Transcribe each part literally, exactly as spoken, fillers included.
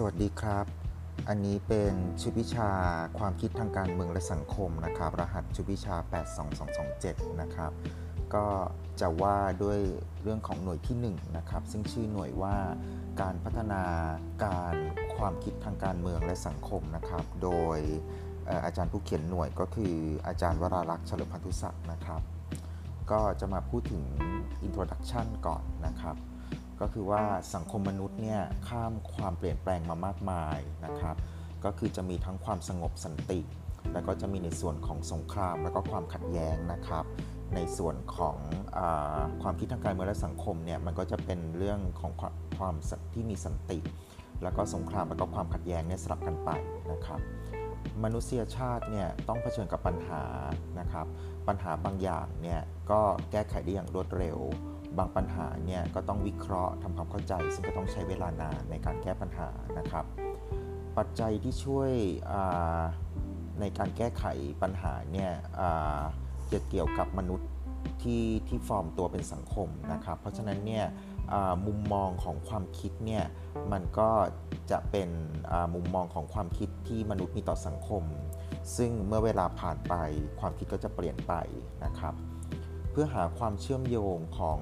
สวัสดีครับอันนี้เป็นชุดวิชาความคิดทางการเมืองและสังคมนะครับรหัสชุดวิชาแปดสองสองสองเจ็ดนะครับก็จะว่าด้วยเรื่องของหน่วยที่หนึ่งนะครับซึ่งชื่อหน่วยว่าการพัฒนาการความคิดทางการเมืองและสังคมนะครับโดยอาจารย์ผู้เขียนหน่วยก็คืออาจารย์วราลักษณ์เฉลิมพันธุศักดิ์นะครับก็จะมาพูดถึง introduction ก่อนนะครับก็คือว่าสังคมมนุษย์เนี่ยข้ามความเปลี่ยนแปลงมามากมายนะครับก็คือจะมีทั้งความสงบสันติแล้วก็จะมีในส่วนของสงครามแล้วก็ความขัดแย้งนะครับในส่วนของเอ่อความคิดทางการเมืองและสังคมเนี่ยมันก็จะเป็นเรื่องของความที่มีสันติแล้วก็สงครามแล้วก็ความขัดแย้งเนี่ยสลับกันไปนะครับมนุษยชาติเนี่ยต้องเผชิญกับปัญหานะครับปัญหาบางอย่างเนี่ยก็แก้ไขได้อย่างรวดเร็วบางปัญหาเนี่ยก็ต้องวิเคราะห์ทำความเข้าใจซึ่งก็ต้องใช้เวลานานในการแก้ปัญหานะครับปัจจัยที่ช่วยในการแก้ไขปัญหาเนี่ยจะเกี่ยวกับมนุษย์ที่ที่ฟอร์มตัวเป็นสังคมนะครับเพราะฉะนั้นเนี่ยมุมมองของความคิดเนี่ยมันก็จะเป็นมุมมองของความคิดที่มนุษย์มีต่อสังคมซึ่งเมื่อเวลาผ่านไปความคิดก็จะเปลี่ยนไปนะครับเพื่อหาความเชื่อมโยงของ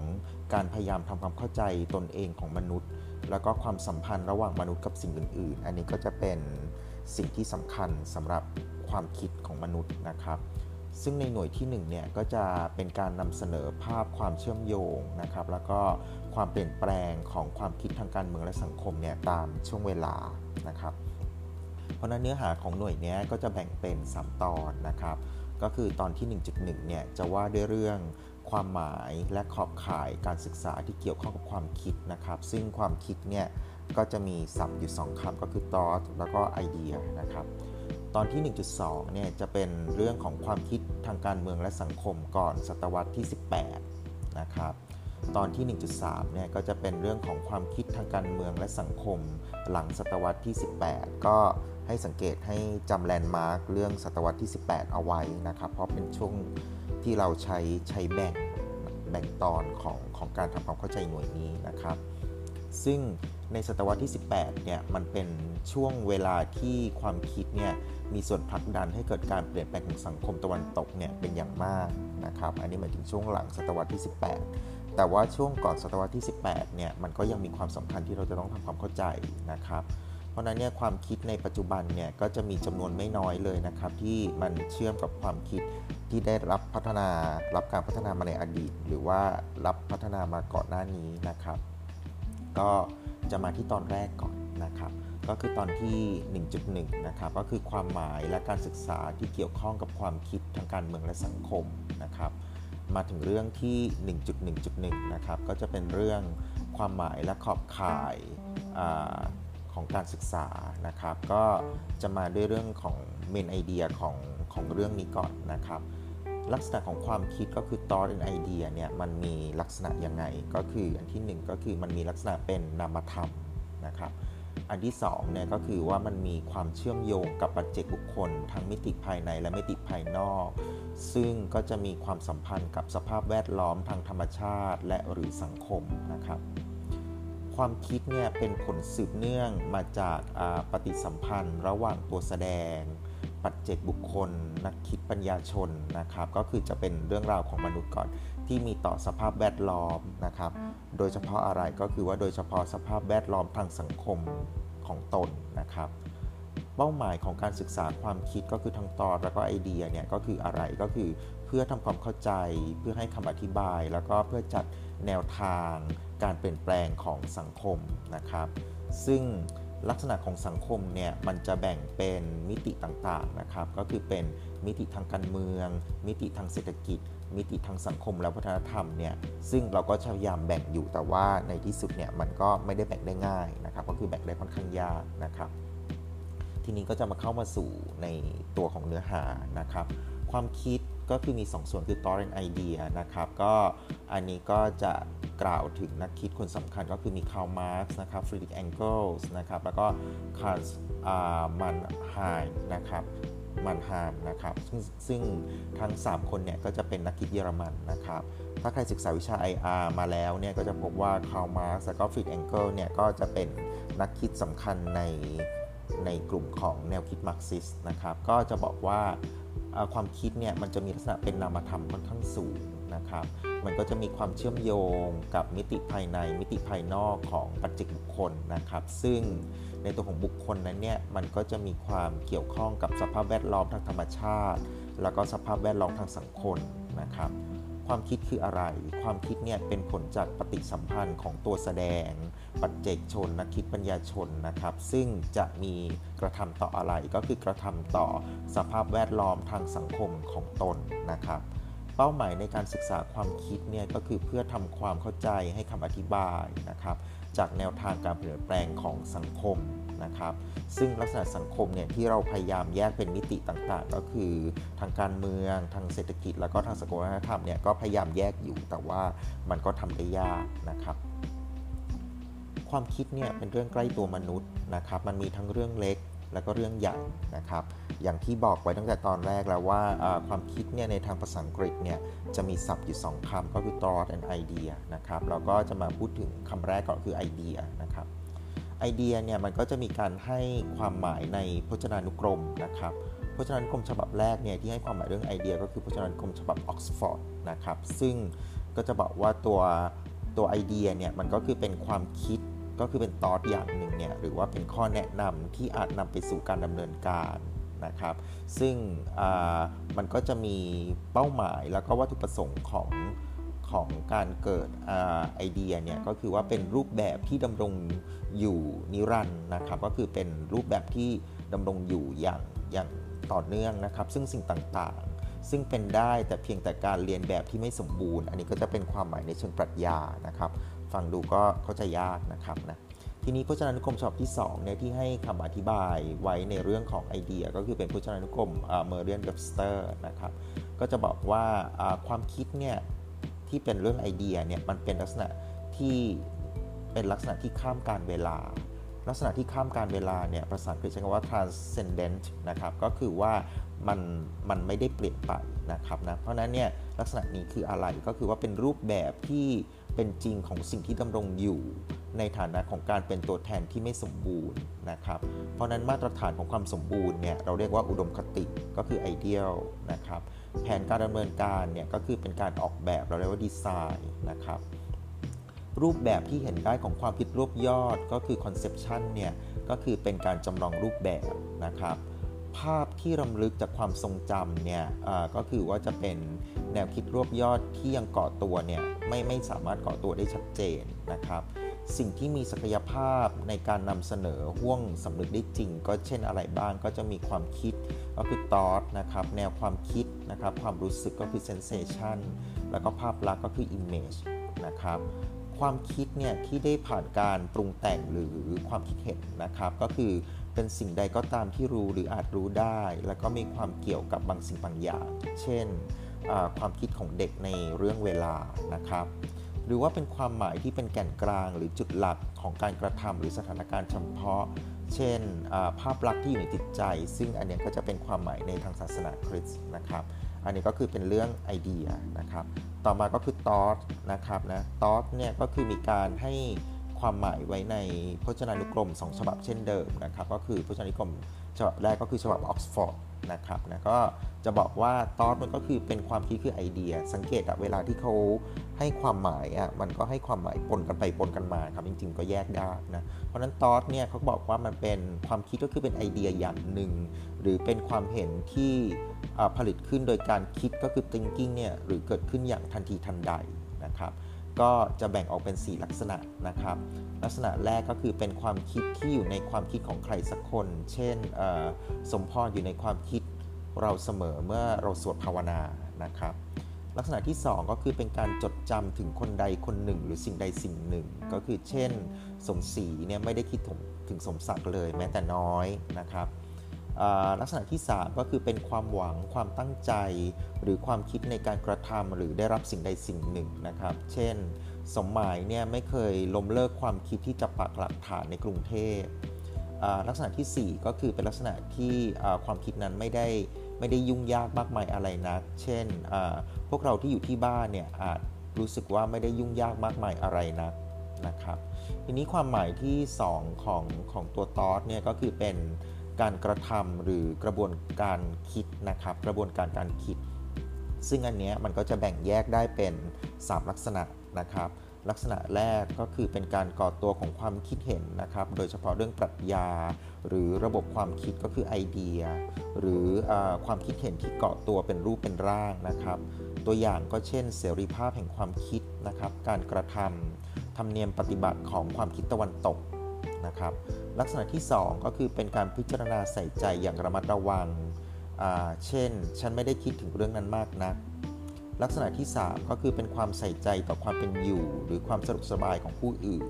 การพยายามทำความเข้าใจตนเองของมนุษย์แล้วก็ความสัมพันธ์ระหว่างมนุษย์กับสิ่งอื่นๆอันนี้ก็จะเป็นสิ่งที่สำคัญสำหรับความคิดของมนุษย์นะครับซึ่งในหน่วยที่หนึ่งเนี่ยก็จะเป็นการนำเสนอภาพความเชื่อมโยงนะครับแล้วก็ความเปลี่ยนแปลงของความคิดทางการเมืองและสังคมเนี่ยตามช่วงเวลานะครับเพราะนั้นเนื้อหาของหน่วยนี้ก็จะแบ่งเป็นสามตอนนะครับก็คือตอนที่ หนึ่งจุดหนึ่ง เนี่ยจะว่าด้วยเรื่องความหมายและขอบข่ายการศึกษาที่เกี่ยวข้องกับความคิดนะครับซึ่งความคิดเนี่ยก็จะมีศัพท์อยู่สองคำก็คือ thought แล้วก็ idea นะครับตอนที่ หนึ่งจุดสอง เนี่ยจะเป็นเรื่องของความคิดทางการเมืองและสังคมก่อนศตวรรษที่สิบแปดนะครับตอนที่ หนึ่งจุดสาม เนี่ยก็จะเป็นเรื่องของความคิดทางการเมืองและสังคมหลังศตวรรษที่สิบแปดก็ให้สังเกตให้จำแลนด์มาร์คเรื่องศตวรรษที่สิบแปดเอาไว้นะครับเพราะเป็นช่วงที่เราใช้ใช้แบ่งแบ่งตอนของของการทำความเข้าใจหน่วยนี้นะครับซึ่งในศตวรรษที่สิบแปดเนี่ยมันเป็นช่วงเวลาที่ความคิดเนี่ยมีส่วนผลักดันให้เกิดการเปลี่ยนแปลงของสังคมตะวันตกเนี่ยเป็นอย่างมากนะครับอันนี้หมายถึงช่วงหลังศตวรรษที่สิบแปดแต่ว่าช่วงก่อนศตวรรษที่สิบแปดเนี่ยมันก็ยังมีความสำคัญที่เราจะต้องทำความเข้าใจนะครับเพราะนั้นเนี่ยความคิดในปัจจุบันเนี่ยก็จะมีจำนวนไม่น้อยเลยนะครับที่มันเชื่อมกับความคิดที่ได้รับพัฒนารับการพัฒนามาในอดีตหรือว่ารับพัฒนามาก่อนหน้านี้นะครับก็จะมาที่ตอนแรกก่อนนะครับก็คือตอนที่ หนึ่งจุดหนึ่ง นะครับก็คือความหมายและการศึกษาที่เกี่ยวข้องกับความคิดทางการเมืองและสังคมนะครับมาถึงเรื่องที่ หนึ่งจุดหนึ่งจุดหนึ่ง นะครับก็จะเป็นเรื่องความหมายและขอบข่ายของการศึกษานะครับก็จะมาด้วยเรื่องของเมนไอเดียของของเรื่องนี้ก่อนนะครับลักษณะของความคิดก็คือ thought and idea เนี่ยมันมีลักษณะยังไงก็คืออันที่หนึ่งก็คือมันมีลักษณะเป็นนามธรรมนะครับอันที่สองเนี่ยก็คือว่ามันมีความเชื่อมโยงกับปัจเจกบุคคลทั้งมิติภายในและมิติภายนอกซึ่งก็จะมีความสัมพันธ์กับสภาพแวดล้อมทางธรรมชาติและหรือสังคมนะครับความคิดเนี่ยเป็นผลสืบเนื่องมาจากปฏิสัมพันธ์ระหว่างตัวแสดงปัจเจกบุคคลนักคิดปัญญาชนนะครับก็คือจะเป็นเรื่องราวของมนุษย์ก่อนที่มีต่อสภาพแวดล้อมนะครับโดยเฉพาะอะไรก็คือว่าโดยเฉพาะสภาพแวดล้อมทางสังคมของตนนะครับเป้าหมายของการศึกษาความคิดก็คือทางตอนแล้วก็ไอเดียเนี่ยก็คืออะไรก็คือเพื่อทำความเข้าใจเพื่อให้คำอธิบายแล้วก็เพื่อจัดแนวทางการเปลี่ยนแปลงของสังคมนะครับซึ่งลักษณะของสังคมเนี่ยมันจะแบ่งเป็นมิติต่างๆนะครับก็คือเป็นมิติทางการเมืองมิติทางเศรษฐกิจมิติทางสังคมและวัฒนธรรมเนี่ยซึ่งเราก็พยายามแบ่งอยู่แต่ว่าในที่สุดเนี่ยมันก็ไม่ได้แบ่งได้ง่ายนะครับก็คือแบ่งได้ค่อนข้างยากนะครับทีนี้ก็จะมาเข้ามาสู่ในตัวของเนื้อหานะครับความคิดก็คือมีสองส่วนคือ thought and idea นะครับก็อันนี้ก็จะกล่าวถึงนักคิดคนสำคัญก็คือมีคาร์ล มาร์กซ์นะครับฟรีดริช เอ็งเกิลส์นะครับแล้วก็คาร์ล มันไฮม์นะครับมันไฮม์นะครับซึ่งซึ่งทั้งสามคนเนี่ยก็จะเป็นนักคิดเยอรมันนะครับถ้าใครศึกษาวิชา ไอ อาร์ มาแล้วเนี่ยก็จะพบว่าคาร์ล มาร์กซ์แล้วก็ฟรีดริช เอ็งเกิลส์เนี่ยก็จะเป็น นักคิดสำคัญในในกลุ่มของแนวคิดมาร์กซิสต์นะครับก็จะบอกว่าความคิดเนี่ยมันจะมีลักษณะเป็นนามธรรมค่อนข้างสูงนะครับมันก็จะมีความเชื่อมโยงกับมิติภายในมิติภายนอกของปัจเจกบุคคลนะครับซึ่งในตัวของบุคคลนั้นเนี่ยมันก็จะมีความเกี่ยวข้องกับสภาพแวดล้อมทางธรรมชาติแล้วก็สภาพแวดล้อมทางสังคมนะครับความคิดคืออะไรความคิดเนี่ยเป็นผลจากปฏิสัมพันธ์ของตัวแสดงปัจเจกชนนักคิดปัญญาชนนะครับซึ่งจะมีกระทำต่ออะไรก็คือกระทำต่อสภาพแวดล้อมทางสังคมของตนนะครับเป้าหมายในการศึกษาความคิดเนี่ยก็คือเพื่อทำความเข้าใจให้คำอธิบายนะครับจากแนวทางการเปลี่ยนแปลงของสังคมนะครับซึ่งลักษณะสังคมเนี่ยที่เราพยายามแยกเป็นมิติต่างๆก็คือทางการเมืองทางเศรษฐกิจแล้วก็ทางสังคมวัฒนธรรมเนี่ยก็พยายามแยกอยู่แต่ว่ามันก็ทำได้ยากนะครับความคิดเนี่ยเป็นเรื่องใกล้ตัวมนุษย์นะครับมันมีทั้งเรื่องเล็กแล้วก็เรื่องใหญ่นะครับอย่างที่บอกไว้ตั้งแต่ตอนแรกแล้วว่าความคิดเนี่ยในทางภาษาอังกฤษเนี่ยจะมีศัพท์อยู่สองคำก็คือ thought and idea นะครับเราก็จะมาพูดถึงคำแรกก็คือ idea นะครับไอเดียเนี่ยมันก็จะมีการให้ความหมายในพจนานุกรมนะครับพจนานุกรมฉบับแรกเนี่ยที่ให้ความหมายเรื่องไอเดียก็คือพจนานุกรมฉบับออกซฟอร์ดนะครับซึ่งก็จะบอกว่าตัวตัวไอเดียเนี่ยมันก็คือเป็นความคิดก็คือเป็น thought อย่างหนึ่งเนี่ยหรือว่าเป็นข้อแนะนำที่อาจนำไปสู่การดำเนินการนะครับซึ่งมันก็จะมีเป้าหมายแล้วก็วัตถุประสงค์ของของการเกิดไอเดียเนี่ยก็คือว่าเป็นรูปแบบที่ดำรงอยู่นิรันดร์นะครับก็คือเป็นรูปแบบที่ดำรงอยู่อย่างอย่างต่อเนื่องนะครับซึ่งสิ่งต่างๆซึ่งเป็นได้แต่เพียงแต่การเรียนแบบที่ไม่สมบูรณ์อันนี้ก็จะเป็นความหมายในเชิงปรัชญานะครับฟังดูก็เข้าใจยากนะครับนะทีนี้พจนานุกรมฉบับที่สองเนี่ยที่ให้คำอธิบายไว้ในเรื่องของไอเดียก็คือเป็นพจนานุกรมเมอร์เรียนเวบสเตอร์นะครับก็จะบอกว่าความคิดเนี่ยที่เป็นเรื่องไอเดียเนี่ยมันเป็นลักษณะที่เป็นลักษณะที่ข้ามกาลเวลาลักษณะที่ข้ามกาลเวลาเนี่ยภาษาอังกฤษใช้คำว่า transcendent นะครับก็คือว่ามันมันไม่ได้เปลี่ยนไปนะครับนะเพราะนั้นเนี่ยลักษณะนี้คืออะไรก็คือว่าเป็นรูปแบบที่เป็นจริงของสิ่งที่ดำรงอยู่ในฐานะของการเป็นตัวแทนที่ไม่สมบูรณ์นะครับเพราะนั้นมาตรฐานของความสมบูรณ์เนี่ยเราเรียกว่าอุดมคติก็คือ ideal นะครับแผนการดำเนินการเนี่ยก็คือเป็นการออกแบบเราเรียกว่าดีไซน์นะครับรูปแบบที่เห็นได้ของความคิดรวบยอดก็คือ conception เนี่ยก็คือเป็นการจำลองรูปแบบนะครับภาพที่รำลึกจากความทรงจำเนี่ยก็คือว่าจะเป็นแนวคิดรวบยอดที่ยังก่อตัวเนี่ยไม่ไม่สามารถก่อตัวได้ชัดเจนนะครับสิ่งที่มีศักยภาพในการนำเสนอห่วงสำนึกได้จริงก็เช่นอะไรบ้างก็จะมีความคิดก็คือ thought นะครับแนวความคิดนะครับความรู้สึกก็คือ sensation แล้วก็ภาพลักษณ์ก็คือ image นะครับความคิดเนี่ยที่ได้ผ่านการปรุงแต่งหรือความคิดเห็นนะครับก็คือเป็นสิ่งใดก็ตามที่รู้หรืออาจรู้ได้แล้วก็มีความเกี่ยวกับบางสิ่งบางอย่างเช่นความคิดของเด็กในเรื่องเวลานะครับหรือว่าเป็นความหมายที่เป็นแก่นกลางหรือจุดหลักของการกระทำหรือสถานการณ์เฉพาะเช่นภาพลักษณ์ที่อยู่ในจิตใจซึ่งอันนี้ก็จะเป็นความหมายในทางศาสนาคริสต์นะครับอันนี้ก็คือเป็นเรื่องไอเดียนะครับต่อมาก็คือ thought นะครับนะ thought เนี่ยก็คือมีการให้ความหมายไว้ในพจนานุกรมสองฉบับเช่นเดิมนะครับก็คือพจนานุกรมฉบับแรกก็คือฉบับออกซฟอร์ดนะครับนะก็จะบอกว่า thought มันก็คือเป็นความคิดคือไอเดียสังเกตอะเวลาที่เขาให้ความหมายอะมันก็ให้ความหมายปนกันไปปนกันมาครับจริงๆก็แยกได้นะเพราะนั้น thought เนี่ยเขาบอกว่ามันเป็นความคิดก็คือเป็นไอเดียอย่างหนึ่งหรือเป็นความเห็นที่ผลิตขึ้นโดยการคิดก็คือ thinking เนี่ยหรือเกิดขึ้นอย่างทันทีทันใดนะครับก็จะแบ่งออกเป็นสี่ลักษณะนะครับลักษณะแรกก็คือเป็นความคิดที่อยู่ในความคิดของใครสักคนเช่นสมพรอยู่ในความคิดเราเสมอเมื่อเราสวดภาวนานะครับลักษณะที่สองก็คือเป็นการจดจำถึงคนใดคนหนึ่งหรือสิ่งใดสิ่งหนึ่งก็คือเช่นสมศรีเนี่ยไม่ได้คิดถึงสมศักดิ์เลยแม้แต่น้อยนะครับลักษณะที่สามก็คือเป็นความหวังความตั้งใจหรือความคิดในการกระทำหรือได้รับสิ่งใดสิ่งหนึ่งนะครับเช่นสมหมายเนี่ยไม่เคยล้มเลิกความคิดที่จะปักหลักฐานในกรุงเทพลักษณะที่สี่ก็คือเป็นลักษณะที่ความคิดนั้นไม่ได้ไม่ได้ยุ่งยากมากมายอะไรนักเช่นพวกเราที่อยู่ที่บ้านเนี่ยอาจรู้สึกว่าไม่ได้ยุ่งยากมากมายอะไรนัก นะครับทีนี้ความหมายที่สองของของตัว thought เนี่ยก็คือเป็นการกระทำหรือกระบวนการคิดนะครับกระบวนการการคิดซึ่งอันเนี้ยมันก็จะแบ่งแยกได้เป็นสามลักษณะนะครับลักษณะแรกก็คือเป็นการก่อตัวของความคิดเห็นนะครับโดยเฉพาะเรื่องปรัชญาหรือระบบความคิดก็คือไอเดียหรือความคิดเห็นที่ก่อตัวเป็นรูปเป็นร่างนะครับตัวอย่างก็เช่นเสรีภาพแห่งความคิดนะครับการกระทำธรรมเนียมปฏิบัติของความคิดตะวันตกนะครับลักษณะที่สองก็คือเป็นการพิจารณาใส่ใจอย่างระมัดระวังเช่นฉันไม่ได้คิดถึงเรื่องนั้นมากนักลักษณะที่สามก็คือเป็นความใส่ใจต่อความเป็นอยู่หรือความสะดวกสบายของผู้อื่น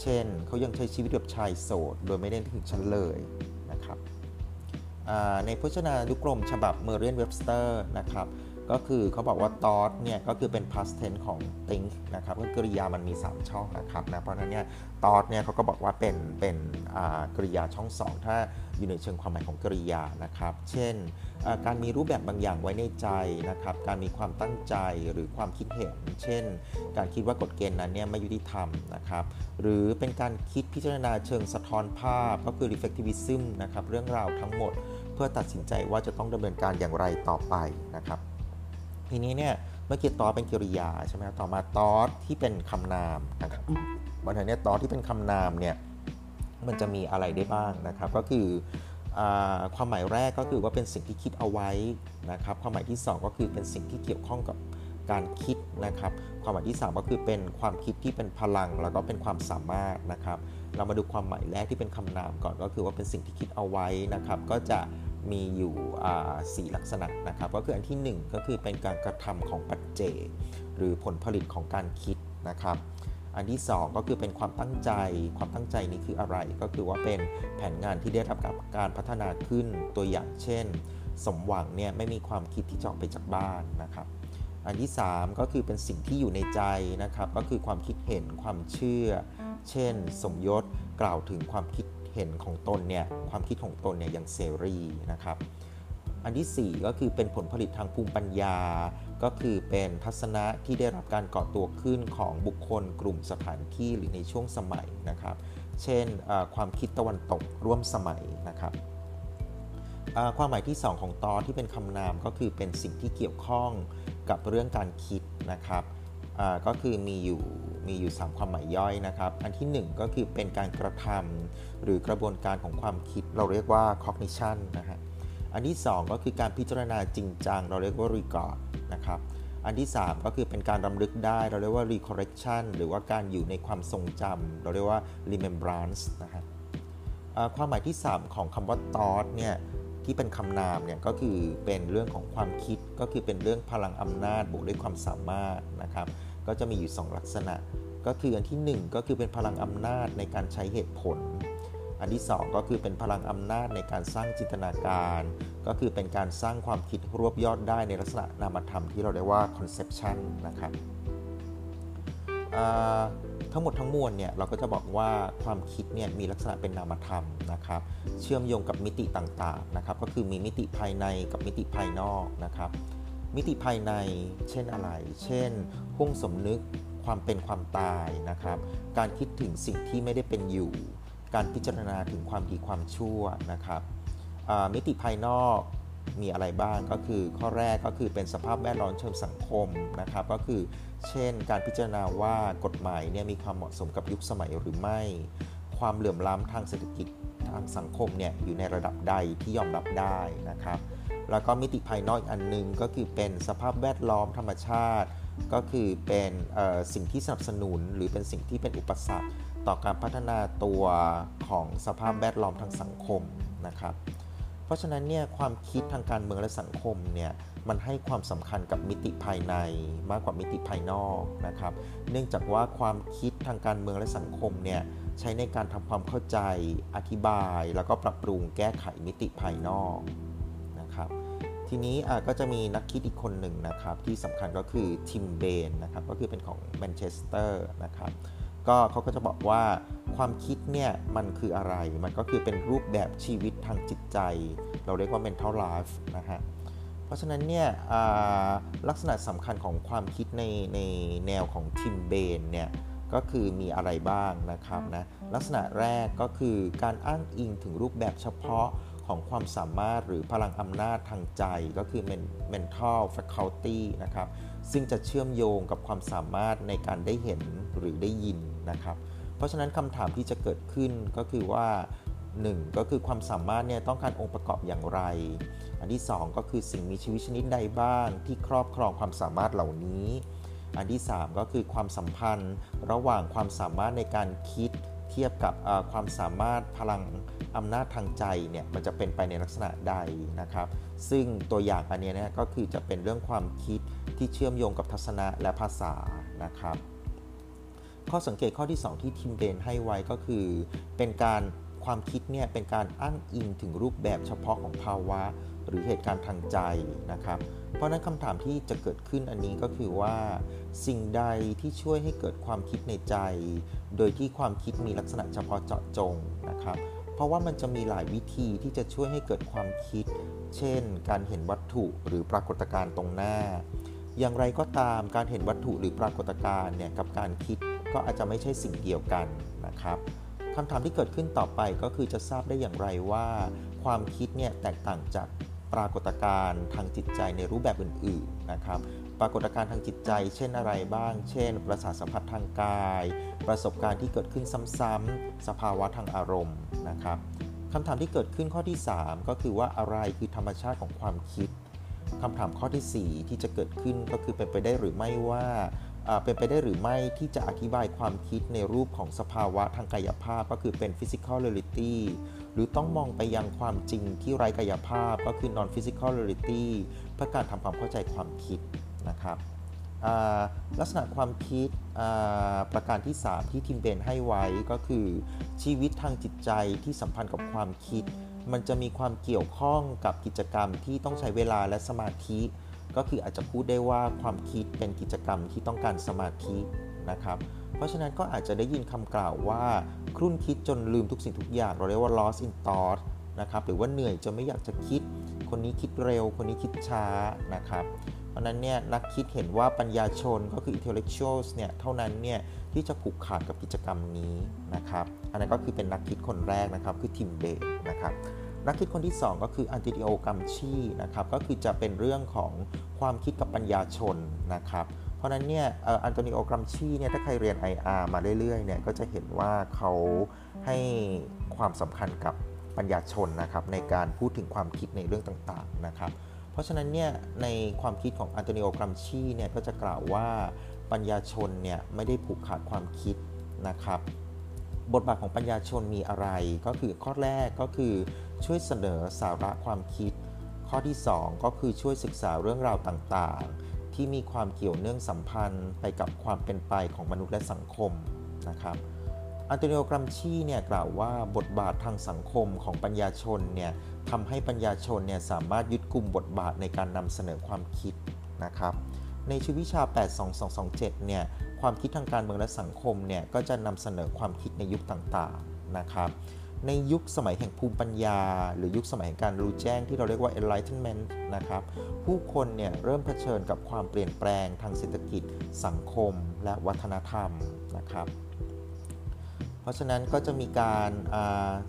เช่นเขายังใช้ชีวิตแบบชายโสดโดยไม่ได้ถึงฉันเลยนะครับในพจนานุกรมฉบับเมอร์เรียนเว็บสเตอร์นะครับก็คือเขาบอกว่า thought เนี่ยก็คือเป็น past tense ของ think นะครับก็คือกริยามันมีสามช่องนะครับนะเพราะฉะนั้นเนี่ย thought เนี่ยเขาก็บอกว่าเป็นเป็นกริยาช่องสองถ้าอยู่ในเชิงความหมายของกริยานะครับเช่นการมีรูปแบบบางอย่างไว้ในใจนะครับการมีความตั้งใจหรือความคิดเห็นเช่นการคิดว่ากฎเกณฑ์นั้นเนี่ยไม่ยุติธรรมนะครับหรือเป็นการคิดพิจารณาเชิงสะท้อนภาพก็คือ reflectivism นะครับเรื่องราวทั้งหมดเพื่อตัดสินใจว่าจะต้องดำเนินการอย่างไรต่อไปนะครับทีนี้เนี่ยเมื่อกี้ตอเป็นกริยาใช่ไหมต่อมาตอที่เป็นคำนามนะครับวันนี้เนี่ยตอที่เป็นคำนามเนี่ยมันจะมีอะไรได้บ้างนะครับก็คือความหมายแรกก็คือว่าเป็นสิ่งที่คิดเอาไว้นะครับความหมายที่สองก็คือเป็นสิ่งที่เกี่ยวข้องกับการคิดนะครับความหมายที่สามก็คือเป็นความคิดที่เป็นพลังแล้วก็เป็นความสามารถนะครับเรามาดูความหมายแรกที่เป็นคำนามก่อนก็คือว่าเป็นสิ่งที่คิดเอาไว้นะครับก็จะมีอยู่สี่ลักษณะนะครับก็คืออันที่หนึ่งก็คือเป็นการกระทำของปัจเจกหรือผลผลิตของการคิดนะครับอันที่สองก็คือเป็นความตั้งใจความตั้งใจนี้คืออะไรก็คือว่าเป็นแผนงานที่ได้รับการพัฒนาขึ้นตัวอย่างเช่นสมหวังเนี่ยไม่มีความคิดที่จะออกไปจากบ้านนะครับอันที่สามก็คือเป็นสิ่งที่อยู่ในใจนะครับก็คือความคิดเห็นความเชื่อเช่นสมยศกล่าวถึงความคิดเห็นของตนเนี่ยความคิดของตนเนี่ยอย่างเสรีนะครับอันที่สี่ก็คือเป็นผลผลิตทางภูมิปัญญาก็คือเป็นทัศนะที่ได้รับการก่อตัวขึ้นของบุคคลกลุ่มสถานที่หรือในช่วงสมัยนะครับเช่นความคิดตะวันตกร่วมสมัยนะครับความหมายที่สองของตอที่เป็นคำนามก็คือเป็นสิ่งที่เกี่ยวข้องกับเรื่องการคิดนะครับก็คือมีอยู่มีอยู่สามความหมายย่อยนะครับอันที่หนึ่งก็คือเป็นการกระทำหรือกระบวนการของความคิดเราเรียกว่า cognition นะฮะอันที่สองก็คือการพิจารณาจริงจังเราเรียกว่า regard นะครับอันที่สามก็คือเป็นการรำลึกได้เราเรียกว่า recollection หรือว่าการอยู่ในความทรงจำเราเรียกว่า remembrance นะฮะความหมายที่สามของคำว่า thought เนี่ยที่เป็นคำนามเนี่ยก็คือเป็นเรื่องของความคิดก็คือเป็นเรื่องพลังอำนาจบวกด้วยความสามารถนะครับก็จะมีอยู่สองลักษณะก็คืออันที่หนึ่งก็คือเป็นพลังอำนาจในการใช้เหตุผลอันที่สองก็คือเป็นพลังอำนาจในการสร้างจินตนาการก็คือเป็นการสร้างความคิดรวบยอดได้ในลักษณะนามธรรมที่เราเรียกว่า conception นะครับทั้งหมดทั้งมวลเนี่ยเราก็จะบอกว่าความคิดเนี่ยมีลักษณะเป็นนามธรรมนะครับเชื่อมโยงกับมิติต่างๆนะครับก็คือมีมิติภายในกับมิติภายนอกนะครับมิติภายในเช่นอะไรเช่นห้วงสำนึกความเป็นความตายนะครับการคิดถึงสิ่งที่ไม่ได้เป็นอยู่การพิจารณาถึงความดีความชั่วนะครับมิติภายนอกมีอะไรบ้างก็คือข้อแรกก็คือเป็นสภาพแวดล้อมเชิงสังคมนะครับก็คือเช่นการพิจารณาว่ากฎหมายเนี่ยมีความเหมาะสมกับยุคสมัยหรือไม่ความเหลื่อมล้ำทางเศรษฐกิจทางสังคมเนี่ยอยู่ในระดับใดที่ยอมรับได้นะครับแล้วก็มิติภายนอกอันนึงก็คือเป็นสภาพแวดล้อมธรรมชาติก็คือเป็นสิ่งที่สนับสนุนหรือเป็นสิ่งที่เป็นอุปสรรคต่อการพัฒนาตัวของสภาพแวดล้อมทางสังคมนะครับเพราะฉะนั้นเนี่ยความคิดทางการเมืองและสังคมเนี่ยมันให้ความสำคัญกับมิติภายในมากกว่ามิติภายนอกนะครับเนื่องจากว่าความคิดทางการเมืองและสังคมเนี่ยใช้ในการทำความเข้าใจอธิบายแล้วก็ปรับปรุงแก้ไขมิติภายนอกนะครับทีนี้ก็จะมีนักคิดอีกคนหนึ่งนะครับที่สำคัญก็คือทิมเบนนะครับก็คือเป็นของแมนเชสเตอร์นะครับก็เขาก็จะบอกว่าความคิดเนี่ยมันคืออะไรมันก็คือเป็นรูปแบบชีวิตทางจิตใจเราเรียกว่า mental life นะฮะเพราะฉะนั้นเนี่ยลักษณะสำคัญของความคิดในในแนวของทิมเบนเนี่ย ก็คือมีอะไรบ้างนะครับนะลักษณะแรกก็คือการอ้างอิงถึงรูปแบบเฉพาะของความสามารถหรือพลังอำนาจทางใจก็คือ mental faculty นะครับซึ่งจะเชื่อมโยงกับความสามารถในการได้เห็นหรือได้ยินนะครับเพราะฉะนั้นคำถามที่จะเกิดขึ้นก็คือว่าหนึ่งก็คือความสามารถเนี่ยต้องการองค์ประกอบอย่างไรอันที่สองก็คือสิ่งมีชีวิตชนิดใดบ้างที่ครอบครองความสามารถเหล่านี้อันที่สามก็คือความสัมพันธ์ระหว่างความสามารถในการคิดเทียบกับความสามารถพลังอำนาจทางใจเนี่ยมันจะเป็นไปในลักษณะใดนะครับซึ่งตัวอย่างอันนี้เนี่ยก็คือจะเป็นเรื่องความคิดที่เชื่อมโยงกับทัศนะและภาษานะครับข้อสังเกตข้อที่สองที่ทิมเบนให้ไว้ก็คือเป็นการความคิดเนี่ยเป็นการอ้างอิงถึงรูปแบบเฉพาะของภาวะหรือเหตุการณ์ทางใจนะครับเพราะนั้นคำถามที่จะเกิดขึ้นอันนี้ก็คือว่าสิ่งใดที่ช่วยให้เกิดความคิดในใจโดยที่ความคิดมีลักษณะเฉพาะเจาะจงนะครับเพราะว่ามันจะมีหลายวิธีที่จะช่วยให้เกิดความคิดเช่นการเห็นวัตถุหรือปรากฏการณ์ตรงหน้าอย่างไรก็ตามการเห็นวัตถุหรือปรากฏการณ์เนี่ยกับการคิดก็อาจจะไม่ใช่สิ่งเดียวกันนะครับคำถามที่เกิดขึ้นต่อไปก็คือจะทราบได้อย่างไรว่าความคิดเนี่ยแตกต่างจากปรากฏการณ์ทางจิตใจในรูปแบบอื่นๆนะครับปรากฏการณ์ทางจิตใจเช่นอะไรบ้างเช่นประสาทสัมผัสทางกายประสบการณ์ที่เกิดขึ้นซ้ำๆสภาวะทางอารมณ์นะครับคำถามที่เกิดขึ้นข้อที่สามก็คือว่าอะไรคือธรรมชาติของความคิดคำถามข้อที่สี่ที่จะเกิดขึ้นก็คือเป็นไปได้หรือไม่ว่าเป็นไปได้หรือไม่ที่จะอธิบายความคิดในรูปของสภาวะทางกายภาพก็คือเป็น physical reality หรือต้องมองไปยังความจริงที่ไร้กายภาพก็คือ non physical reality เพื่อการทำความเข้าใจความคิดนะครับลักษณะความคิดประการที่สามที่ทิมเบนให้ไว้ก็คือชีวิตทางจิตใจที่สัมพันธ์กับความคิดมันจะมีความเกี่ยวข้องกับกิจกรรมที่ต้องใช้เวลาและสมาธิก็คืออาจจะพูดได้ว่าความคิดเป็นกิจกรรมที่ต้องการสมาธินะครับเพราะฉะนั้นก็อาจจะได้ยินคำกล่าวว่าครุ่นคิดจนลืมทุกสิ่งทุกอย่างเราเรียกว่า lost in thought นะครับหรือว่าเหนื่อยจนไม่อยากจะคิดคนนี้คิดเร็วคนนี้คิดช้านะครับเพราะนั้นเนี่ยนักคิดเห็นว่าปัญญาชนก็คือ intellectuals เนี่ยเท่านั้นเนี่ยที่จะผูกขาดกับกิจกรรมนี้นะครับอันนั้นก็คือเป็นนักคิดคนแรกนะครับคือทิมเบนนะครับนักคิดคนที่สองก็คืออันติโอกัมชีนะครับก็คือจะเป็นเรื่องของความคิดกับปัญญาชนนะครับเพราะนั้นเนี่ยอันโตนิโอกัมชีเนี่ยถ้าใครเรียน ไอ อาร์ มาเรื่อยๆเนี่ยก็จะเห็นว่าเขาให้ความสำคัญกับปัญญาชนนะครับในการพูดถึงความคิดในเรื่องต่างๆนะครับเพราะฉะนั้นเนี่ยในความคิดของอันโตนิโอกัมชีเนี่ยก็จะกล่าวว่าปัญญาชนเนี่ยไม่ได้ผูกขาดความคิดนะครับบทบาทของปัญญาชนมีอะไรก็คือข้อแรกก็คือช่วยเสนอสาระความคิดข้อที่สองก็คือช่วยศึกษาเรื่องราวต่างๆที่มีความเกี่ยวเนื่องสัมพันธ์ไปกับความเป็นไปของมนุษย์และสังคมนะครับอันโตนิโอ กรัมชีเนี่ยกล่าวว่าบทบาททางสังคมของปัญญาชนเนี่ยทำให้ปัญญาชนเนี่ยสามารถยึดกุมบทบาทในการนำเสนอความคิดนะครับในชีววิชาแปด สอง สอง สอง เจ็ดเนี่ยความคิดทางการเมืองและสังคมเนี่ยก็จะนำเสนอความคิดในยุคต่างๆนะครับในยุคสมัยแห่งภูมิปัญญาหรือยุคสมัยแห่งการรู้แจ้งที่เราเรียกว่า enlightenment นะครับผู้คนเนี่ยเริ่มเผชิญกับความเปลี่ยนแปลงทางเศรษฐกิจสังคมและวัฒนธรรมนะครับเพราะฉะนั้นก็จะมีการ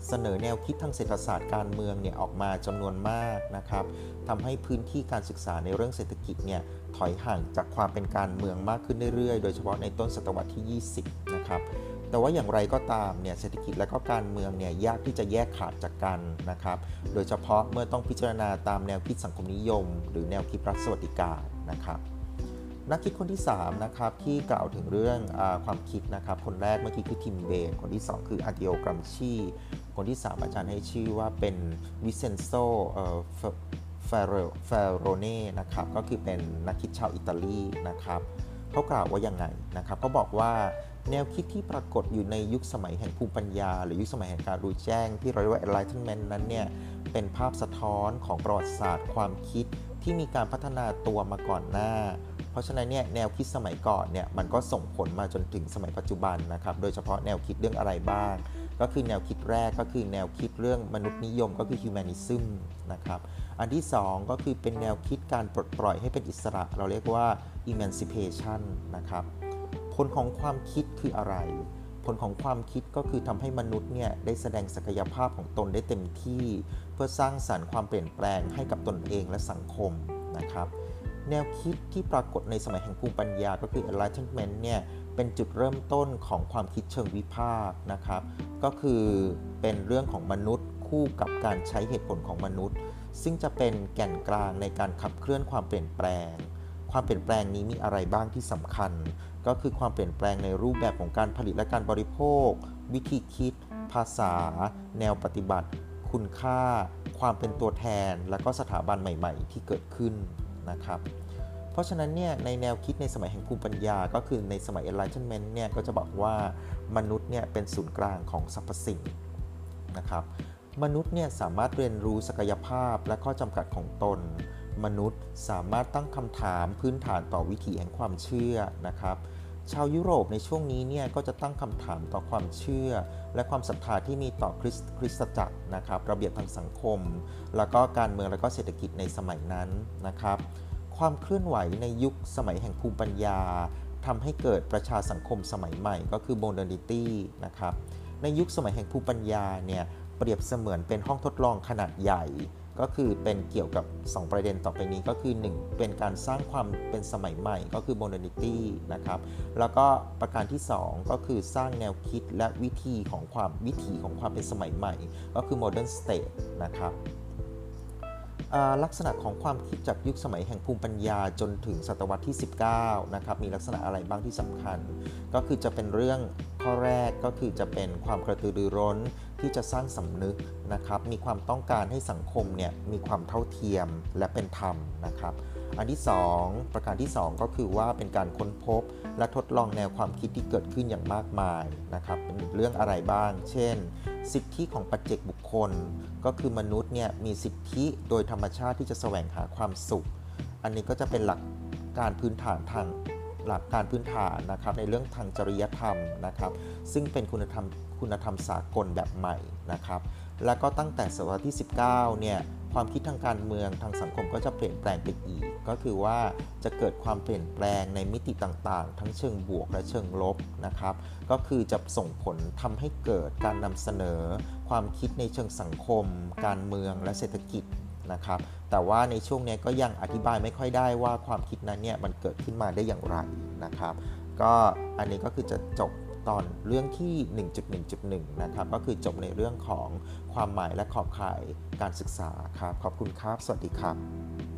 เสนอแนวคิดทางเศรษฐศาสตร์การเมืองเนี่ยออกมาจำนวนมากนะครับทำให้พื้นที่การศึกษาในเรื่องเศรษฐกิจเนี่ยถอยห่างจากความเป็นการเมืองมากขึ้นเรื่อยๆโดยเฉพาะในต้นศตวรรษที่ยี่สิบนะครับแต่ว่าอย่างไรก็ตามเนี่ยเศรษฐกิจและก็การเมืองเนี่ยยากที่จะแยกขาดจากกันนะครับโดยเฉพาะเมื่อต้องพิจารณาตามแนวคิดสังคมนิยมหรือแนวคิดรัฐสวัสดิการนะครับนักคิดคนที่สามนะครับที่กล่าวถึงเรื่องอาความคิดนะครับคนแรกเมื่อกี้คือทิมเบนคนที่สองคืออันติโอ กรัมชีคนที่สามอาจารย์ให้ชื่อว่าเป็นวิเซนโซเอ่อเฟโรเน่นะครับก็คือเป็นนักคิดชาวอิตาลีนะครับเขากล่าวว่ายังไงนะครับเขาบอกว่าแนวคิดที่ปรากฏอยู่ในยุคสมัยแห่งภูมิปัญญาหรือยุคสมัยแห่งการรู้แจ้งที่เราเรียกว่า Enlightenment นั้นเนี่ยเป็นภาพสะท้อนของประวัติศาสตร์ความคิดที่มีการพัฒนาตัวมาก่อนหน้าเพราะฉะนั้นเนี่ยแนวคิดสมัยก่อนเนี่ยมันก็ส่งผลมาจนถึงสมัยปัจจุบันนะครับโดยเฉพาะแนวคิดเรื่องอะไรบ้างก็คือแนวคิดแรกก็คือแนวคิดเรื่องมนุษยนิยมก็คือฮิวแมนิซึมนะครับอันที่สองก็คือเป็นแนวคิดการปลดปล่อยให้เป็นอิสระเราเรียกว่า Emancipation นะครับ ผลของความคิดคืออะไรผลของความคิดก็คือทำให้มนุษย์เนี่ยได้แสดงศักยภาพของตนได้เต็มที่เพื่อสร้างสรรค์ความเปลี่ยนแปลงให้กับตนเองและสังคมนะครับแนวคิดที่ปรากฏในสมัยแห่งภูมิปัญญาก็คือ Enlightenment เนี่ยเป็นจุดเริ่มต้นของความคิดเชิงวิพากษ์นะครับก็คือเป็นเรื่องของมนุษย์คู่กับการใช้เหตุผลของมนุษย์ซึ่งจะเป็นแก่นกลางในการขับเคลื่อนความเปลี่ยนแปลงความเปลี่ยนแปลงนี้มีอะไรบ้างที่สำคัญก็คือความเปลี่ยนแปลงในรูปแบบของการผลิตและการบริโภควิธีคิดภาษาแนวปฏิบัติคุณค่าความเป็นตัวแทนและก็สถาบันใหม่ๆที่เกิดขึ้นนะครับเพราะฉะนั้นเนี่ยในแนวคิดในสมัยแห่งภูมิปัญญาก็คือในสมัย Enlightenment เนี่ยก็จะบอกว่ามนุษย์เนี่ยเป็นศูนย์กลางของสรรพสิ่งนะครับมนุษย์เนี่ยสามารถเรียนรู้ศักยภาพและข้อจำกัดของตนมนุษย์สามารถตั้งคำถามพื้นฐานต่อวิถีแห่งความเชื่อนะครับชาวยุโรปในช่วงนี้เนี่ยก็จะตั้งคำถามต่อความเชื่อและความศรัทธาที่มีต่อคริสต์คริสตจักรนะครับระเบียบทางสังคมแล้วก็การเมืองแล้วก็เศรษฐกิจในสมัยนั้นนะครับความเคลื่อนไหวในยุคสมัยแห่งภูมิปัญญาทำให้เกิดประชาสังคมสมัยใหม่ก็คือโมเดิร์นิตี้นะครับในยุคสมัยแห่งภูมิปัญญาเนี่ยเปรียบเสมือนเป็นห้องทดลองขนาดใหญ่ก็คือเป็นเกี่ยวกับสองประเด็นต่อไปนี้ก็คือหนึ่งเป็นการสร้างความเป็นสมัยใหม่ก็คือ modernity นะครับแล้วก็ประการที่สองก็คือสร้างแนวคิดและวิธีของความวิถีของความเป็นสมัยใหม่ก็คือ modern state นะครับลักษณะของความคิดจากยุคสมัยแห่งภูมิปัญญาจนถึงศตวรรษที่สิบเก้านะครับมีลักษณะอะไรบ้างที่สำคัญก็คือจะเป็นเรื่องข้อแรกก็คือจะเป็นความกระตือรือร้นที่จะสร้างสำนึกนะครับมีความต้องการให้สังคมเนี่ยมีความเท่าเทียมและเป็นธรรมนะครับอันที่สองประการที่สองก็คือว่าเป็นการค้นพบและทดลองแนวความคิดที่เกิดขึ้นอย่างมากมายนะครับเป็นเรื่องอะไรบ้างเช่นสิทธิของปัจเจกบุคคลก็คือมนุษย์เนี่ยมีสิทธิโดยธรรมชาติที่จะแสวงหาความสุขอันนี้ก็จะเป็นหลักการพื้นฐานทางหลักการพื้นฐานนะครับในเรื่องทางจริยธรรมนะครับซึ่งเป็นคุณธรรมคุณธรรมสากลแบบใหม่นะครับแล้วก็ตั้งแต่ศตวรรษที่สิบเก้าเนี่ยความคิดทางการเมืองทางสังคมก็จะเปลี่ยนแปลงไปอีกก็คือว่าจะเกิดความเปลี่ยนแปลงในมิติต่างๆทั้งเชิงบวกและเชิงลบนะครับก็คือจะส่งผลทำให้เกิดการนำเสนอความคิดในเชิงสังคมการเมืองและเศรษฐกิจนะครับแต่ว่าในช่วงนี้ก็ยังอธิบายไม่ค่อยได้ว่าความคิดนั้นเนี่ยมันเกิดขึ้นมาได้อย่างไรนะครับก็อันนี้ก็คือจะจบตอนเรื่องที่ หนึ่งจุดหนึ่งจุดหนึ่ง นะครับก็คือจบในเรื่องของความหมายและขอบข่ายการศึกษาครับขอบคุณครับสวัสดีครับ